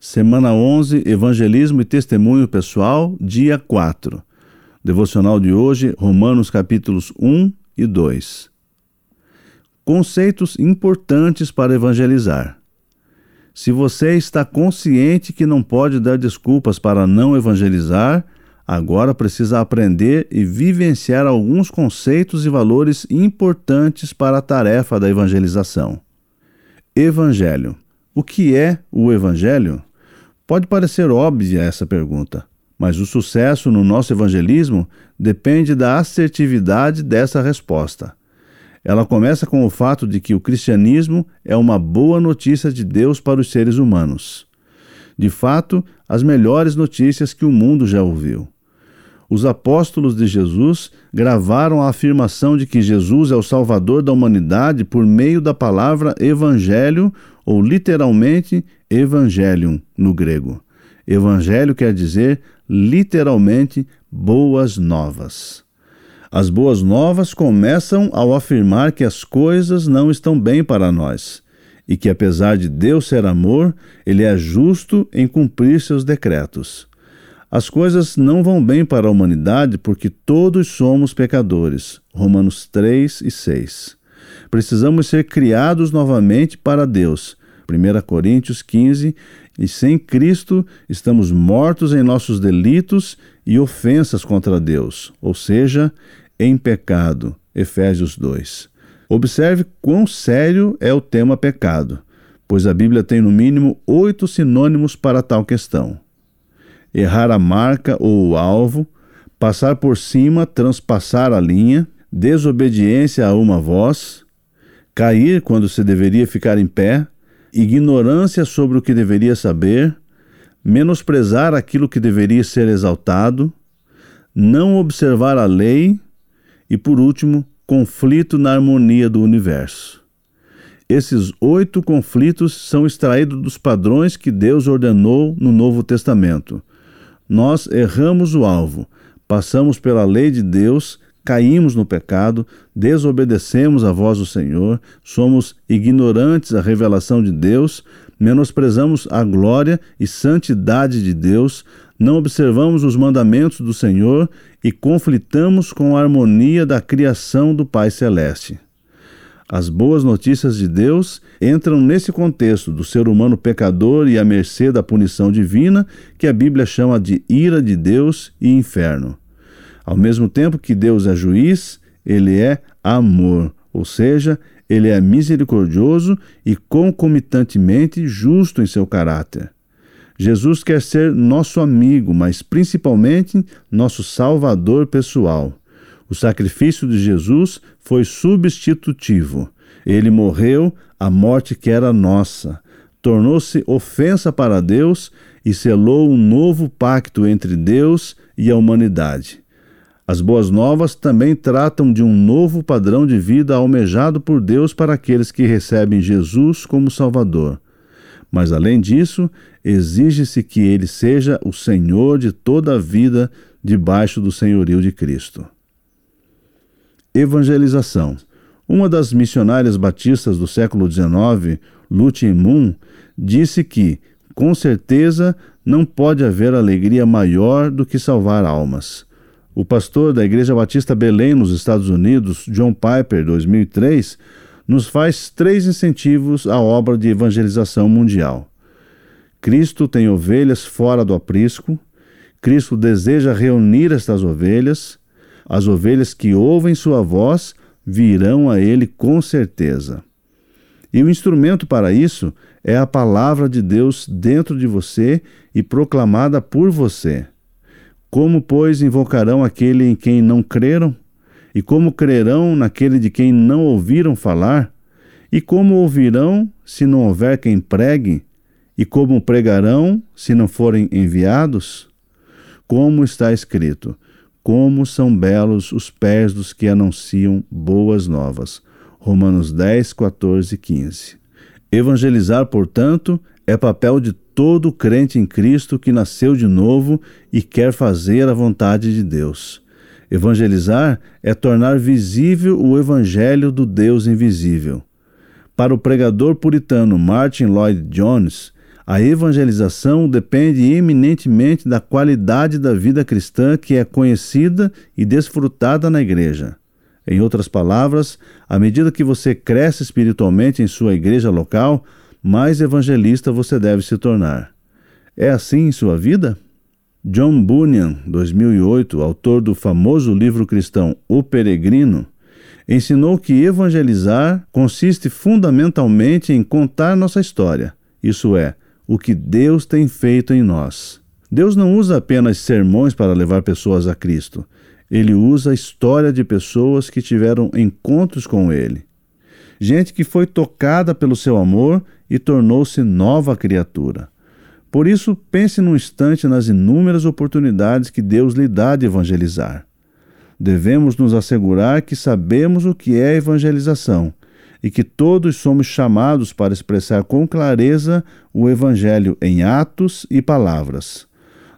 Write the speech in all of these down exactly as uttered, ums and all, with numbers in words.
Semana onze, Evangelismo e Testemunho Pessoal, dia quatro. Devocional de hoje, Romanos capítulos um e dois. Conceitos importantes para evangelizar. Se você está consciente que não pode dar desculpas para não evangelizar, agora precisa aprender e vivenciar alguns conceitos e valores importantes para a tarefa da evangelização. Evangelho. O que é o Evangelho? Pode parecer óbvia essa pergunta, mas o sucesso no nosso evangelismo depende da assertividade dessa resposta. Ela começa com o fato de que o cristianismo é uma boa notícia de Deus para os seres humanos. De fato, as melhores notícias que o mundo já ouviu. Os apóstolos de Jesus gravaram a afirmação de que Jesus é o Salvador da humanidade por meio da palavra Evangelho, ou literalmente Evangelium no grego. Evangelho quer dizer, literalmente, boas novas. As boas novas começam ao afirmar que as coisas não estão bem para nós e que, apesar de Deus ser amor, Ele é justo em cumprir seus decretos. As coisas não vão bem para a humanidade porque todos somos pecadores. Romanos três e seis. Precisamos ser criados novamente para Deus. primeira Coríntios quinze. E sem Cristo estamos mortos em nossos delitos e ofensas contra Deus, ou seja, em pecado. Efésios dois. Observe quão sério é o tema pecado, pois a Bíblia tem no mínimo oito sinônimos para tal questão. Errar a marca ou o alvo, passar por cima, transpassar a linha, desobediência a uma voz, cair quando se deveria ficar em pé, ignorância sobre o que deveria saber, menosprezar aquilo que deveria ser exaltado, não observar a lei e, por último, conflito na harmonia do universo. Esses oito conflitos são extraídos dos padrões que Deus ordenou no Novo Testamento. Nós erramos o alvo, passamos pela lei de Deus, caímos no pecado, desobedecemos a voz do Senhor, somos ignorantes à revelação de Deus, menosprezamos a glória e santidade de Deus, não observamos os mandamentos do Senhor e conflitamos com a harmonia da criação do Pai Celeste. As boas notícias de Deus entram nesse contexto do ser humano pecador e à mercê da punição divina, que a Bíblia chama de ira de Deus e inferno. Ao mesmo tempo que Deus é juiz, Ele é amor, ou seja, Ele é misericordioso e concomitantemente justo em seu caráter. Jesus quer ser nosso amigo, mas principalmente nosso salvador pessoal. O sacrifício de Jesus foi substitutivo. Ele morreu a morte que era nossa, tornou-se ofensa para Deus e selou um novo pacto entre Deus e a humanidade. As boas novas também tratam de um novo padrão de vida almejado por Deus para aqueles que recebem Jesus como Salvador. Mas, além disso, exige-se que Ele seja o Senhor de toda a vida debaixo do senhorio de Cristo. Evangelização. Uma das missionárias batistas do século dezenove, Lottie Moon, disse que, com certeza, não pode haver alegria maior do que salvar almas. O pastor da Igreja Batista Belém, nos Estados Unidos, John Piper, dois mil e três, nos faz três incentivos à obra de evangelização mundial. Cristo tem ovelhas fora do aprisco. Cristo deseja reunir estas ovelhas. As ovelhas que ouvem sua voz virão a Ele com certeza. E o instrumento para isso é a palavra de Deus dentro de você e proclamada por você. Como, pois, invocarão aquele em quem não creram? E como crerão naquele de quem não ouviram falar? E como ouvirão se não houver quem pregue? E como pregarão se não forem enviados? Como está escrito, como são belos os pés dos que anunciam boas novas. Romanos dez, quatorze e quinze. Evangelizar, portanto, é papel de todo crente em Cristo que nasceu de novo e quer fazer a vontade de Deus. Evangelizar é tornar visível o evangelho do Deus invisível. Para o pregador puritano Martin Lloyd-Jones, A evangelização depende eminentemente da qualidade da vida cristã que é conhecida e desfrutada na igreja. Em outras palavras, à medida que você cresce espiritualmente em sua igreja local, mais evangelista você deve se tornar. É assim em sua vida? John Bunyan, dois mil e oito, autor do famoso livro cristão O Peregrino, ensinou que evangelizar consiste fundamentalmente em contar nossa história, isso é, o que Deus tem feito em nós. Deus não usa apenas sermões para levar pessoas a Cristo. Ele usa a história de pessoas que tiveram encontros com Ele. Gente que foi tocada pelo seu amor e tornou-se nova criatura. Por isso, pense num instante nas inúmeras oportunidades que Deus lhe dá de evangelizar. Devemos nos assegurar que sabemos o que é evangelização e que todos somos chamados para expressar com clareza o Evangelho em atos e palavras.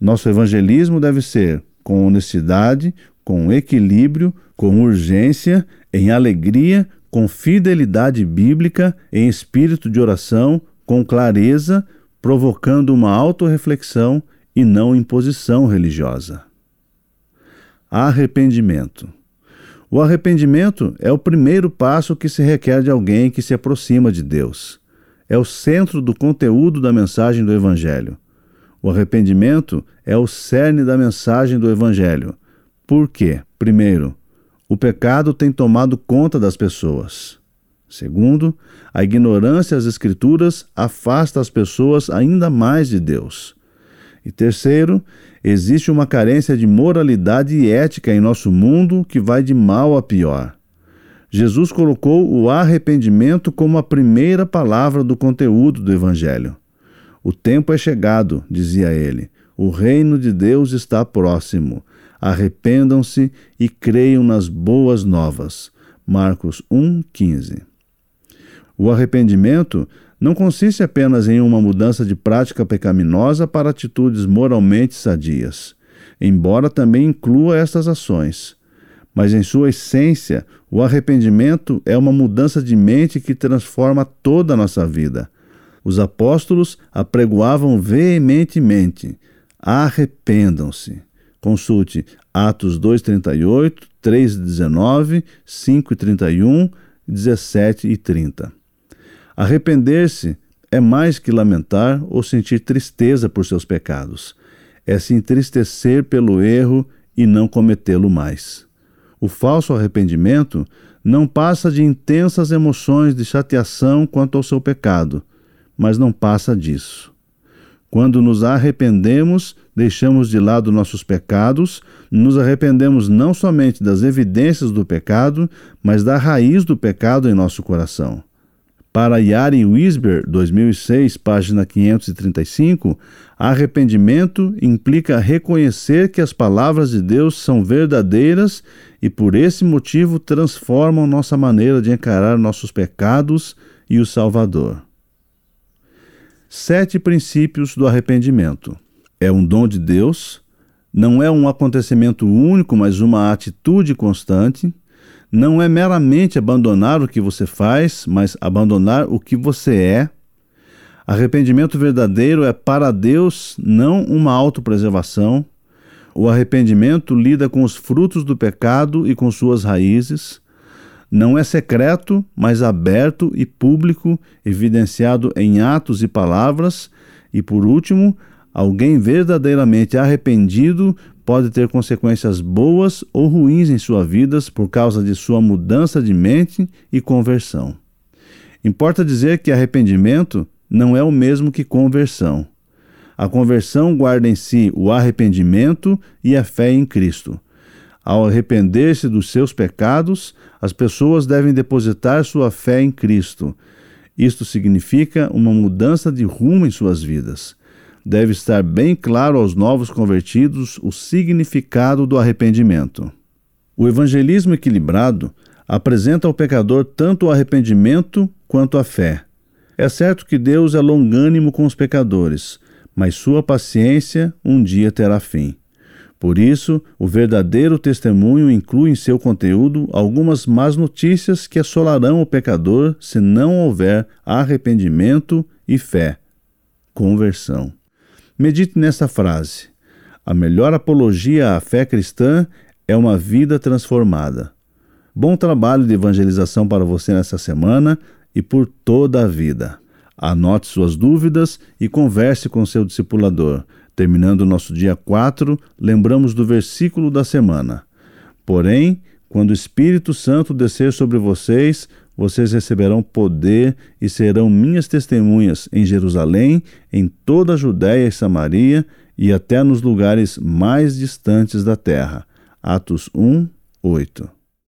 Nosso evangelismo deve ser com honestidade, com equilíbrio, com urgência, em alegria, com fidelidade bíblica, em espírito de oração, com clareza, provocando uma autorreflexão e não imposição religiosa. Arrependimento. O arrependimento é o primeiro passo que se requer de alguém que se aproxima de Deus. É o centro do conteúdo da mensagem do Evangelho. O arrependimento é o cerne da mensagem do Evangelho. Por quê? Primeiro, o pecado tem tomado conta das pessoas. Segundo, a ignorância às Escrituras afasta as pessoas ainda mais de Deus. E terceiro, existe uma carência de moralidade e ética em nosso mundo que vai de mal a pior. Jesus colocou o arrependimento como a primeira palavra do conteúdo do Evangelho. O tempo é chegado, dizia ele. O reino de Deus está próximo. Arrependam-se e creiam nas boas novas. Marcos um, quinze. O arrependimento não consiste apenas em uma mudança de prática pecaminosa para atitudes moralmente sadias, embora também inclua estas ações. Mas em sua essência, o arrependimento é uma mudança de mente que transforma toda a nossa vida. Os apóstolos apregoavam veementemente: arrependam-se. Consulte Atos dois, trinta e oito, três, dezenove, cinco, trinta e um, dezessete e trinta. Arrepender-se é mais que lamentar ou sentir tristeza por seus pecados. É se entristecer pelo erro e não cometê-lo mais. O falso arrependimento não passa de intensas emoções de chateação quanto ao seu pecado, mas não passa disso. Quando nos arrependemos, deixamos de lado nossos pecados, nos arrependemos não somente das evidências do pecado, mas da raiz do pecado em nosso coração. Para Yaren Wisber, dois mil e seis, página quinhentos e trinta e cinco, arrependimento implica reconhecer que as palavras de Deus são verdadeiras e por esse motivo transformam nossa maneira de encarar nossos pecados e o Salvador. Sete princípios do arrependimento. É um dom de Deus, não é um acontecimento único, mas uma atitude constante, não é meramente abandonar o que você faz, mas abandonar o que você é. Arrependimento verdadeiro é para Deus, não uma autopreservação. O arrependimento lida com os frutos do pecado e com suas raízes. Não é secreto, mas aberto e público, evidenciado em atos e palavras. E por último, alguém verdadeiramente arrependido pode ter consequências boas ou ruins em suas vidas por causa de sua mudança de mente e conversão. Importa dizer que arrependimento não é o mesmo que conversão. A conversão guarda em si o arrependimento e a fé em Cristo. Ao arrepender-se dos seus pecados, as pessoas devem depositar sua fé em Cristo. Isto significa uma mudança de rumo em suas vidas. Deve estar bem claro aos novos convertidos o significado do arrependimento. O evangelismo equilibrado apresenta ao pecador tanto o arrependimento quanto a fé. É certo que Deus é longânimo com os pecadores, mas sua paciência um dia terá fim. Por isso, o verdadeiro testemunho inclui em seu conteúdo algumas más notícias que assolarão o pecador se não houver arrependimento e fé. conversão. Medite nesta frase. A melhor apologia à fé cristã é uma vida transformada. Bom trabalho de evangelização para você nesta semana e por toda a vida. Anote suas dúvidas e converse com seu discipulador. Terminando o nosso dia quatro, lembramos do versículo da semana. Porém, quando o Espírito Santo descer sobre vocês, vocês receberão poder e serão minhas testemunhas em Jerusalém, em toda a Judéia e Samaria e até nos lugares mais distantes da terra. Atos um, oito.